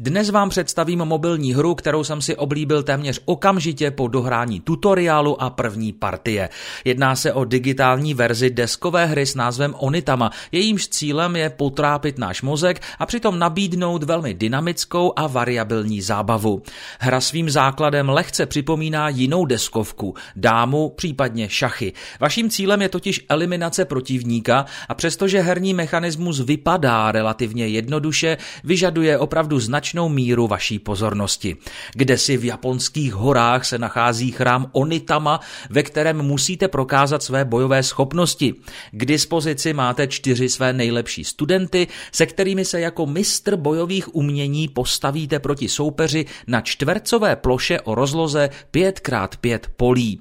Dnes vám představím mobilní hru, kterou jsem si oblíbil téměř okamžitě po dohrání tutoriálu a první partie. Jedná se o digitální verzi deskové hry s názvem Onitama. Jejímž cílem je potrápit náš mozek a přitom nabídnout velmi dynamickou a variabilní zábavu. Hra svým základem lehce připomíná jinou deskovku, dámu, případně šachy. Vaším cílem je totiž eliminace protivníka a přestože herní mechanismus vypadá relativně jednoduše, vyžaduje opravdu značnou míru vaší pozornosti. Kdesi v japonských horách se nachází chrám Onitama, ve kterém musíte prokázat své bojové schopnosti. K dispozici máte 4 své nejlepší studenty, se kterými se jako mistr bojových umění postavíte proti soupeři na čtvercové ploše o rozloze 5x5 polí.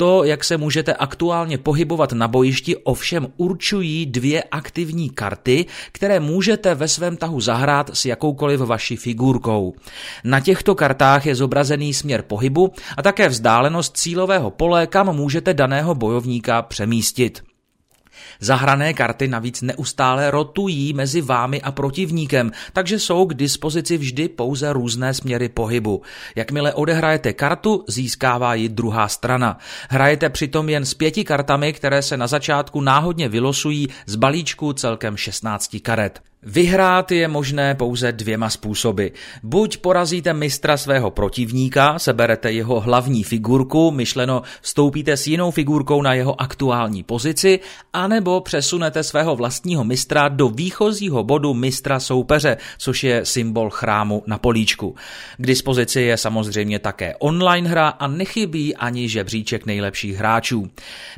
To, jak se můžete aktuálně pohybovat na bojišti, ovšem určují 2 aktivní karty, které můžete ve svém tahu zahrát s jakoukoliv vaší figurkou. Na těchto kartách je zobrazený směr pohybu a také vzdálenost cílového pole, kam můžete daného bojovníka přemístit. Zahrané karty navíc neustále rotují mezi vámi a protivníkem, takže jsou k dispozici vždy pouze různé směry pohybu. Jakmile odehrajete kartu, získává ji druhá strana. Hrajete přitom jen s 5 kartami, které se na začátku náhodně vylosují z balíčku celkem 16 karet. Vyhrát je možné pouze 2 způsoby. Buď porazíte mistra svého protivníka, seberete jeho hlavní figurku, myšleno vstoupíte s jinou figurkou na jeho aktuální pozici, anebo přesunete svého vlastního mistra do výchozího bodu mistra soupeře, což je symbol chrámu na políčku. K dispozici je samozřejmě také online hra a nechybí ani žebříček nejlepších hráčů.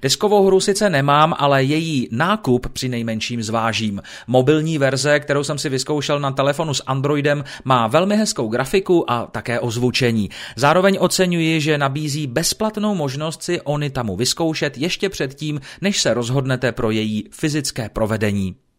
Deskovou hru sice nemám, ale její nákup přinejmenším zvážím. Mobilní verze, kterou jsem si vyzkoušel na telefonu s Androidem, má velmi hezkou grafiku a také ozvučení. Zároveň oceňuji, že nabízí bezplatnou možnost si Onitamu vyzkoušet ještě předtím, než se rozhodnete pro její fyzické provedení.